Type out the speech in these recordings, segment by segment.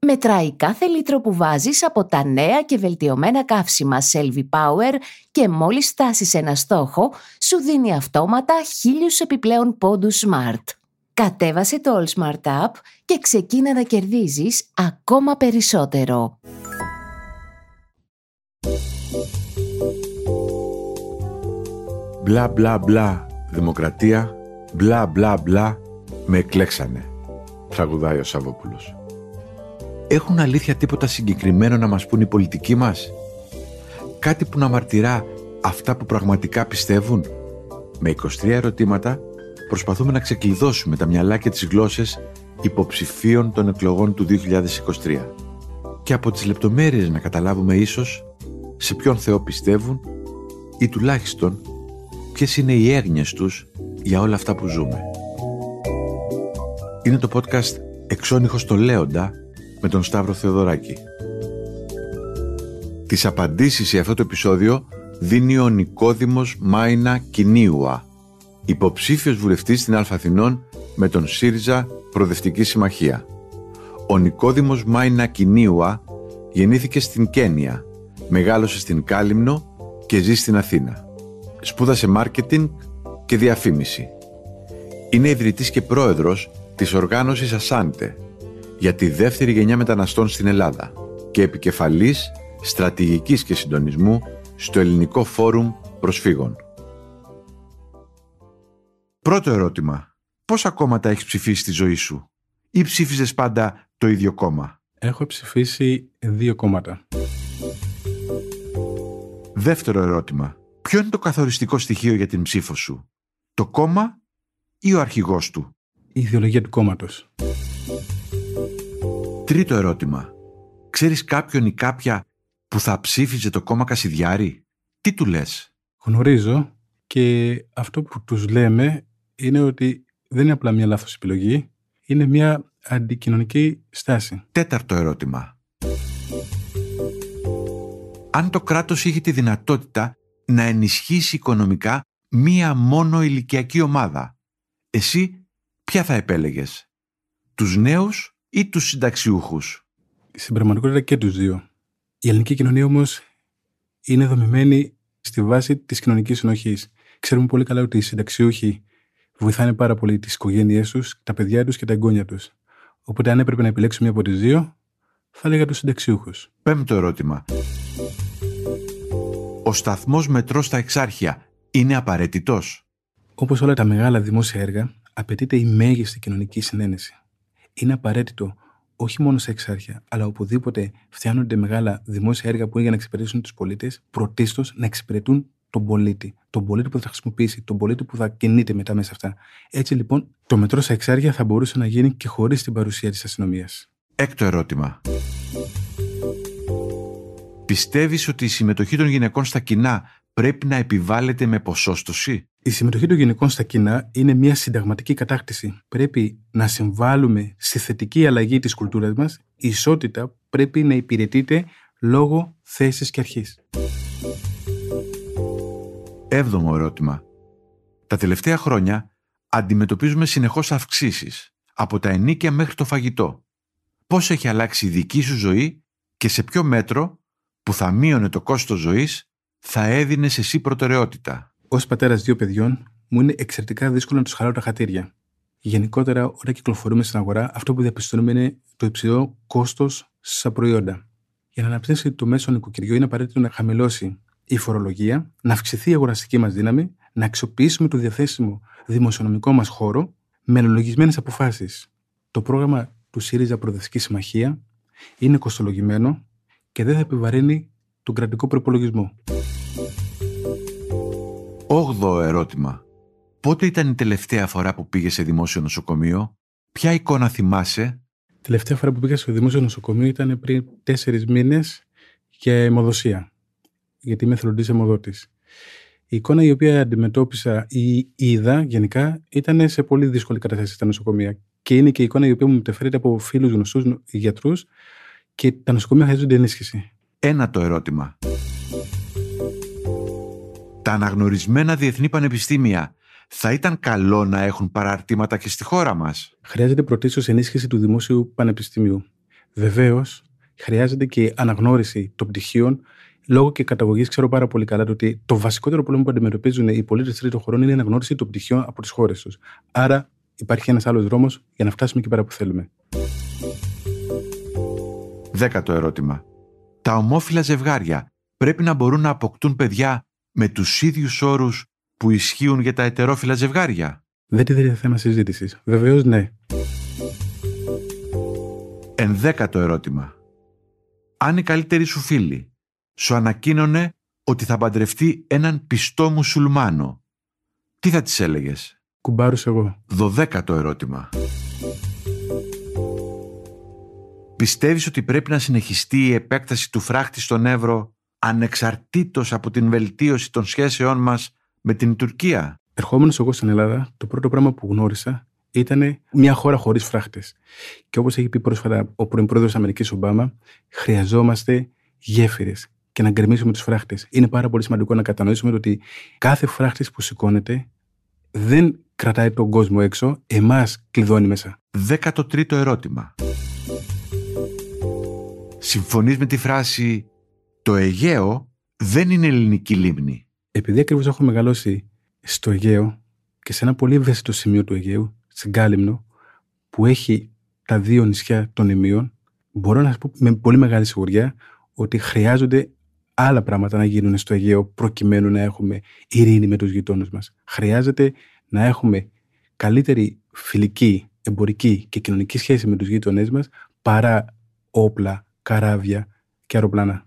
Μετράει κάθε λίτρο που βάζεις από τα νέα και βελτιωμένα καύσιμα Selfie Power και μόλις στάσεις ένα στόχο, σου δίνει αυτόματα 1000 επιπλέον πόντους Smart. Κατέβασε το AllSmart App και ξεκίνα να κερδίζεις ακόμα περισσότερο. Μπλα μπλα μπλα δημοκρατία, μπλα μπλα μπλα με εκλέξανε, τραγουδάει ο Σαββόπουλος. Έχουν αλήθεια τίποτα συγκεκριμένο να μας πούν οι πολιτικοί μας? Κάτι που να μαρτυρά αυτά που πραγματικά πιστεύουν? Με 23 ερωτήματα προσπαθούμε να ξεκλειδώσουμε τα μυαλά και τις γλώσσες υποψηφίων των εκλογών του 2023 και από τις λεπτομέρειες να καταλάβουμε ίσως σε ποιον Θεό πιστεύουν ή τουλάχιστον ποιες είναι οι έγνοιες τους για όλα αυτά που ζούμε. Είναι το podcast «Εξ ονύχων τον Λέοντα» με τον Σταύρο Θεοδωράκη. Τις απαντήσεις σε αυτό το επεισόδιο δίνει ο Νικόδημος Μάινα Κινιούα, υποψήφιος βουλευτής στην Α΄Αθηνών με τον ΣΥΡΙΖΑ Προοδευτική Συμμαχία. Ο Νικόδημος Μάινα Κινιούα γεννήθηκε στην Κένυα, μεγάλωσε στην Κάλυμνο και ζει στην Αθήνα. Σπούδασε μάρκετινγκ και διαφήμιση. Είναι ιδρυτής και πρόεδρος της οργάνωσης Ασάντε για τη δεύτερη γενιά μεταναστών στην Ελλάδα και επικεφαλής στρατηγικής και συντονισμού στο Ελληνικό Φόρουμ Προσφύγων. Πρώτο ερώτημα. Πόσα κόμματα έχεις ψηφίσει στη ζωή σου ή ψήφιζες πάντα το ίδιο κόμμα? Έχω ψηφίσει 2 κόμματα. Δεύτερο ερώτημα. Ποιο είναι το καθοριστικό στοιχείο για την ψήφο σου? Το κόμμα ή ο αρχηγός του? Η ιδεολογία του κόμματος. Τρίτο ερώτημα. Ξέρεις κάποιον ή κάποια που θα ψήφιζε το κόμμα Κασιδιάρη? Τι του λες? Γνωρίζω και αυτό που τους λέμε είναι ότι δεν είναι απλά μια λάθος επιλογή, είναι μια αντικοινωνική στάση. Τέταρτο ερώτημα. Αν το κράτος είχε τη δυνατότητα να ενισχύσει οικονομικά μία μόνο ηλικιακή ομάδα, εσύ ποια θα επέλεγες? Τους νέους ή τους συνταξιούχους? Στην πραγματικότητα και τους δύο. Η ελληνική κοινωνία όμως είναι δομημένη στη βάση της κοινωνικής συνοχής. Ξέρουμε πολύ καλά ότι οι συνταξιούχοι βοηθάνε πάρα πολύ τις οικογένειές τους, τα παιδιά τους και τα εγγόνια τους. Οπότε αν έπρεπε να επιλέξω μία από τις δύο, θα έλεγα τους συνταξιούχους. Πέμπτο ερώτημα. Ο σταθμός μετρό στα Εξάρχεια είναι απαραίτητος? Όπως όλα τα μεγάλα δημόσια έργα, απαιτείται η μέγιστη κοινωνική συνένεση. Είναι απαραίτητο όχι μόνο στα Εξάρχεια, αλλά οπουδήποτε φτιάχνονται μεγάλα δημόσια έργα που είναι για να εξυπηρετήσουν τους πολίτες, πρωτίστως να εξυπηρετούν τον πολίτη. Τον πολίτη που θα χρησιμοποιήσει, τον πολίτη που θα κινείται μετά μέσα αυτά. Έτσι λοιπόν, το μετρό στα Εξάρχεια θα μπορούσε να γίνει και χωρίς την παρουσία της αστυνομίας. Έκτο ερώτημα. Πιστεύεις ότι η συμμετοχή των γυναικών στα κοινά πρέπει να επιβάλλεται με ποσόστοση? Η συμμετοχή των γυναικών στα κοινά είναι μια συνταγματική κατάκτηση. Πρέπει να συμβάλλουμε στη θετική αλλαγή της κουλτούρας μας. Η ισότητα πρέπει να υπηρετείται λόγω θέσης και αρχής. Έβδομο ερώτημα. Τα τελευταία χρόνια αντιμετωπίζουμε συνεχώς αυξήσεις, από τα ενίκια μέχρι το φαγητό. Πώς έχει αλλάξει η δική σου ζωή και σε ποιο μέτρο που θα μείωνε το κόστος ζωής θα έδινες εσύ προτεραιότητα? Ως πατέρας 2 παιδιών, μου είναι εξαιρετικά δύσκολο να τους χαλάω τα χατήρια. Γενικότερα, όταν κυκλοφορούμε στην αγορά, αυτό που διαπιστώνουμε είναι το υψηλό κόστος στα προϊόντα. Για να αναπτύσσει το μέσο νοικοκυριό, είναι απαραίτητο να χαμηλώσει η φορολογία, να αυξηθεί η αγοραστική μας δύναμη, να αξιοποιήσουμε το διαθέσιμο δημοσιονομικό μας χώρο με ελογισμένες αποφάσεις. Το πρόγραμμα του ΣΥΡΙΖΑ Προοδευτική Συμμαχία είναι κοστολογημένο και δεν θα επιβαρύνει τον κρατικό προϋπολογισμό. 8ο ερώτημα. Πότε ήταν η τελευταία φορά που πήγες σε δημόσιο νοσοκομείο? Ποια εικόνα θυμάσαι? Τελευταία φορά που πήγα στο δημόσιο νοσοκομείο ήταν πριν 4 μήνες για αιμοδοσία. γιατί είμαι εθελοντής αιμοδότης. Η εικόνα η οποία αντιμετώπισα ή είδα γενικά ήταν σε πολύ δύσκολη κατάσταση στα νοσοκομεία. Και είναι και η εικόνα η οποία μου μεταφέρεται από φίλους γνωστούς γιατρούς και τα νοσοκομεία χρειάζονται ενίσχυση. Ένα το ερώτημα. Τα αναγνωρισμένα διεθνή πανεπιστήμια θα ήταν καλό να έχουν παραρτήματα και στη χώρα μας? Χρειάζεται πρωτίστως ενίσχυση του δημόσιου πανεπιστημίου. Βεβαίως, χρειάζεται και αναγνώριση των πτυχίων λόγω και καταγωγής. Ξέρω πάρα πολύ καλά ότι το βασικότερο πρόβλημα που αντιμετωπίζουν οι πολίτες τρίτων χωρών είναι η αναγνώριση των πτυχίων από τις χώρες τους. Άρα, υπάρχει ένας άλλος δρόμος για να φτάσουμε εκεί πέρα που θέλουμε. 10ο ερώτημα. Τα ομόφυλα ζευγάρια πρέπει να μπορούν να αποκτούν παιδιά με τους ίδιους όρους που ισχύουν για τα ετερόφυλα ζευγάρια? Δεν είναι θέμα συζήτησης. Βεβαίως ναι. 11ο ερώτημα. Αν η καλύτερη σου φίλη σου ανακοίνωνε ότι θα παντρευτεί έναν πιστό μουσουλμάνο, τι θα της έλεγες? Κουμπάρους εγώ. 12ο ερώτημα. Πιστεύεις ότι πρέπει να συνεχιστεί η επέκταση του φράχτη στον Εύρο ανεξαρτήτως από την βελτίωση των σχέσεών μας με την Τουρκία? Ερχόμενος εγώ στην Ελλάδα, το πρώτο πράγμα που γνώρισα ήταν μια χώρα χωρίς φράχτες. Και όπως έχει πει πρόσφατα ο πρώην πρόεδρος της Αμερικής Ομπάμα, χρειαζόμαστε γέφυρες και να γκρεμίσουμε τους φράχτες. Είναι πάρα πολύ σημαντικό να κατανοήσουμε ότι κάθε φράχτης που σηκώνεται δεν κρατάει τον κόσμο έξω, εμάς κλειδώνει μέσα. 13ο ερώτημα. Συμφωνείς με τη φράση «Το Αιγαίο δεν είναι ελληνική λίμνη»? Επειδή ακριβώς έχω μεγαλώσει στο Αιγαίο και σε ένα πολύ ευαίσθητο σημείο του Αιγαίου, στην Κάλυμνο, που έχει τα δύο νησιά των Ημίων, μπορώ να σας πω με πολύ μεγάλη σιγουριά ότι χρειάζονται άλλα πράγματα να γίνουν στο Αιγαίο προκειμένου να έχουμε ειρήνη με τους γειτόνους μας. Χρειάζεται να έχουμε καλύτερη φιλική, εμπορική και κοινωνική σχέση με τους γείτονές μας παρά όπλα, καράβια και αεροπλάνα.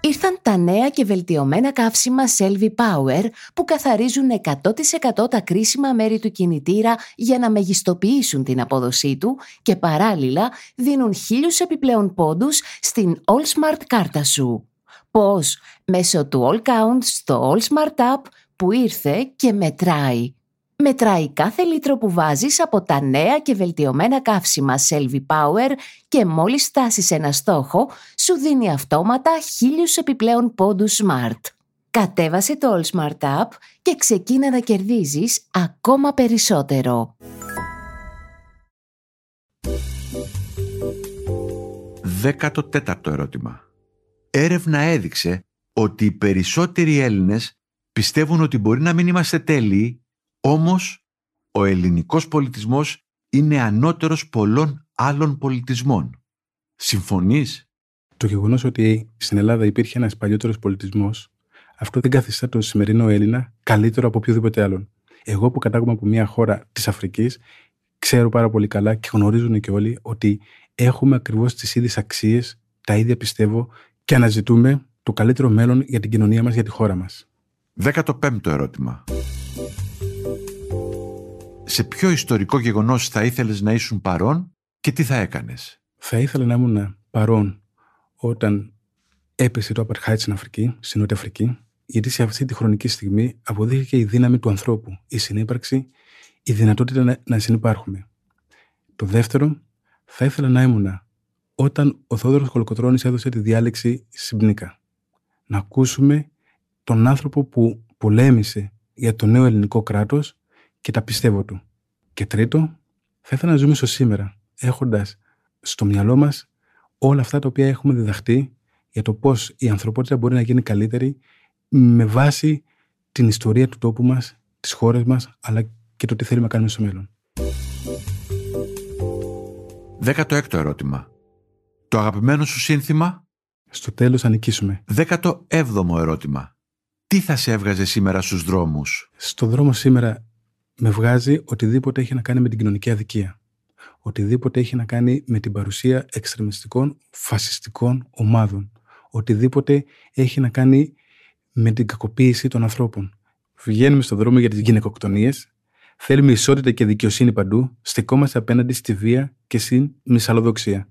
Ήρθαν τα νέα και βελτιωμένα καύσιμα Selfie Power που καθαρίζουν 100% τα κρίσιμα μέρη του κινητήρα για να μεγιστοποιήσουν την απόδοσή του και παράλληλα δίνουν 1000 επιπλέον πόντους στην AllSmart κάρτα σου. Πώς? Μέσω του AllCount στο AllSmart App που ήρθε και μετράει. Μετράει κάθε λίτρο που βάζεις από τα νέα και βελτιωμένα καύσιμα Selfie Power και μόλις φτάσεις ένα στόχο, σου δίνει αυτόματα 1000 επιπλέον πόντους Smart. Κατέβασε το AllSmart App και ξεκίνα να κερδίζεις ακόμα περισσότερο. 14ο ερώτημα. Έρευνα έδειξε ότι οι περισσότεροι Έλληνες πιστεύουν ότι μπορεί να μην είμαστε τέλειοι, όμως, ο ελληνικός πολιτισμός είναι ανώτερος πολλών άλλων πολιτισμών. Συμφωνείς? Το γεγονός ότι στην Ελλάδα υπήρχε ένας παλιότερος πολιτισμός, αυτό δεν καθιστά τον σημερινό Έλληνα καλύτερο από οποιοδήποτε άλλον. Εγώ που κατάγομαι από μια χώρα της Αφρικής, ξέρω πάρα πολύ καλά και γνωρίζουν και όλοι ότι έχουμε ακριβώς τις ίδιες αξίες, τα ίδια πιστεύω και αναζητούμε το καλύτερο μέλλον για την κοινωνία μας, για τη χώρα μας. 15ο ερώτημα. Σε ποιο ιστορικό γεγονός θα ήθελες να ήσουν παρόν και τι θα έκανες? Θα ήθελα να ήμουν παρόν όταν έπεσε το απαρτχάιντ στην Αφρική, στην Νότια Αφρική, γιατί σε αυτή τη χρονική στιγμή αποδείχθηκε η δύναμη του ανθρώπου, η συνύπαρξη, η δυνατότητα να συνυπάρχουμε. Το δεύτερο, θα ήθελα να ήμουν όταν ο Θόδωρος Κολοκοτρώνης έδωσε τη διάλεξη στην Πνίκα. Να ακούσουμε τον άνθρωπο που πολέμησε για το νέο ελληνικό κράτος και τα πιστεύω του. Και τρίτο, θα ήθελα να ζούμε στο σήμερα, έχοντας στο μυαλό μας όλα αυτά τα οποία έχουμε διδαχτεί για το πώς η ανθρωπότητα μπορεί να γίνει καλύτερη με βάση την ιστορία του τόπου μας, της χώρας μας, αλλά και το τι θέλουμε να κάνουμε στο μέλλον. 16ο ερώτημα. Το αγαπημένο σου σύνθημα? Στο τέλος θα νικήσουμε. 17ο ερώτημα. Τι θα σε έβγαζε σήμερα στους δρόμους? Στο δρόμο σήμερα με βγάζει οτιδήποτε έχει να κάνει με την κοινωνική αδικία. Οτιδήποτε έχει να κάνει με την παρουσία εξτρεμιστικών, φασιστικών ομάδων. Οτιδήποτε έχει να κάνει με την κακοποίηση των ανθρώπων. Βγαίνουμε στον δρόμο για τις γυναικοκτονίες. Θέλουμε ισότητα και δικαιοσύνη παντού. Στεκόμαστε απέναντι στη βία και στην μυσαλλοδοξία.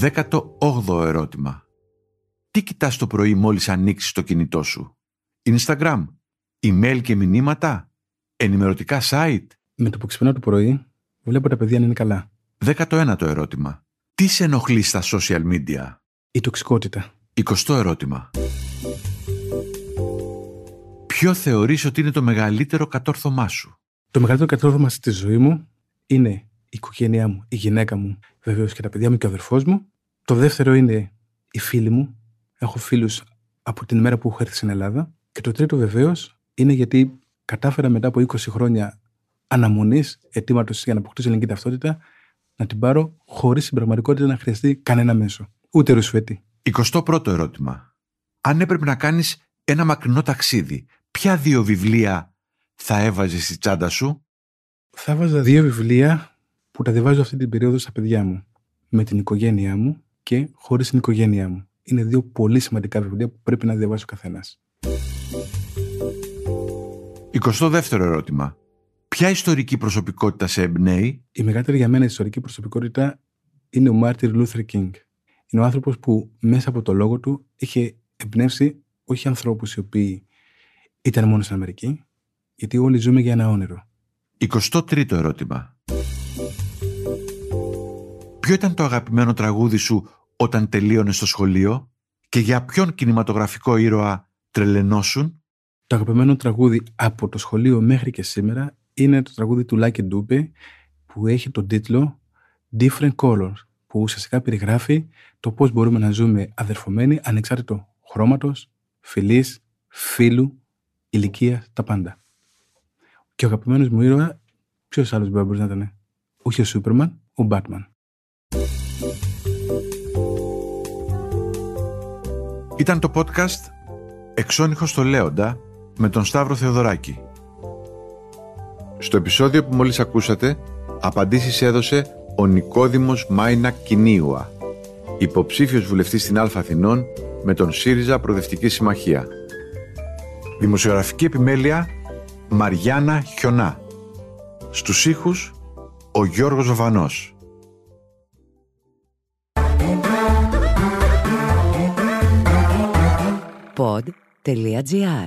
18ο ερώτημα. Τι κοιτάς το πρωί μόλις ανοίξεις το κινητό σου? Instagram, email και μηνύματα, ενημερωτικά site. Με το που ξυπνάω το πρωί, βλέπω τα παιδιά αν είναι καλά. 19ο ερώτημα. Τι σε ενοχλεί στα social media? Η τοξικότητα. 20ο ερώτημα. Ποιο θεωρείς ότι είναι το μεγαλύτερο κατόρθωμά σου? Το μεγαλύτερο κατόρθωμα στη ζωή μου είναι η οικογένειά μου, η γυναίκα μου, βεβαίως και τα παιδιά μου και ο αδερφός μου. Το δεύτερο είναι οι φίλοι μου. Έχω φίλους από την ημέρα που έχω έρθει στην Ελλάδα. Και το τρίτο βεβαίως είναι γιατί κατάφερα μετά από 20 χρόνια αναμονής αιτήματος για να αποκτήσω ελληνική ταυτότητα να την πάρω χωρίς στην πραγματικότητα να χρειαστεί κανένα μέσο. Ούτε ρουσφέτη. 21ο ερώτημα. Αν έπρεπε να κάνεις ένα μακρινό ταξίδι, ποια δύο βιβλία θα έβαζες στη τσάντα σου? Θα έβαζα δύο βιβλία που τα διαβάζω αυτή την περίοδο στα παιδιά μου. Με την οικογένειά μου και χωρίς την οικογένειά μου. Είναι δύο πολύ σημαντικά βιβλία που πρέπει να διαβάσει ο καθένας. 22ο ερώτημα. Ποια ιστορική προσωπικότητα σε εμπνέει? Η μεγαλύτερη για μένα ιστορική προσωπικότητα είναι ο Μάρτιν Λούθερ Κίνγκ. Είναι ο άνθρωπος που μέσα από το λόγο του είχε εμπνεύσει όχι ανθρώπους οι οποίοι ήταν μόνο στην Αμερική, γιατί όλοι ζούμε για ένα όνειρο. 23ο ερώτημα. Ποιο ήταν το αγαπημένο τραγούδι σου όταν τελείωνες στο σχολείο και για ποιον κινηματογραφικό ήρωα τρελαινόσουν? Το αγαπημένο τραγούδι από το σχολείο μέχρι και σήμερα είναι το τραγούδι του Λάκι Ντούπι που έχει τον τίτλο Different Colors, που ουσιαστικά περιγράφει το πώς μπορούμε να ζούμε αδερφωμένοι ανεξάρτητο χρώματος, φιλής, φίλου, ηλικία, τα πάντα. Και ο αγαπημένος μου ήρωα, ποιος άλλος μπορεί να ήταν? Όχι ο Σούπερμαν, ο Μπάτμαν. Ήταν το podcast «Εξ ονύχων τον Λέοντα» με τον Σταύρο Θεοδωράκη. Στο επεισόδιο που μόλις ακούσατε, απαντήσεις έδωσε ο Νικόδημος Μάινα Κινιούα, υποψήφιος βουλευτής στην Α΄Αθηνών με τον ΣΥΡΙΖΑ Προοδευτική Συμμαχία. Δημοσιογραφική επιμέλεια Μαριάννα Χιονά. Στους ήχους ο Γιώργος Βαβανός. Pod.gr.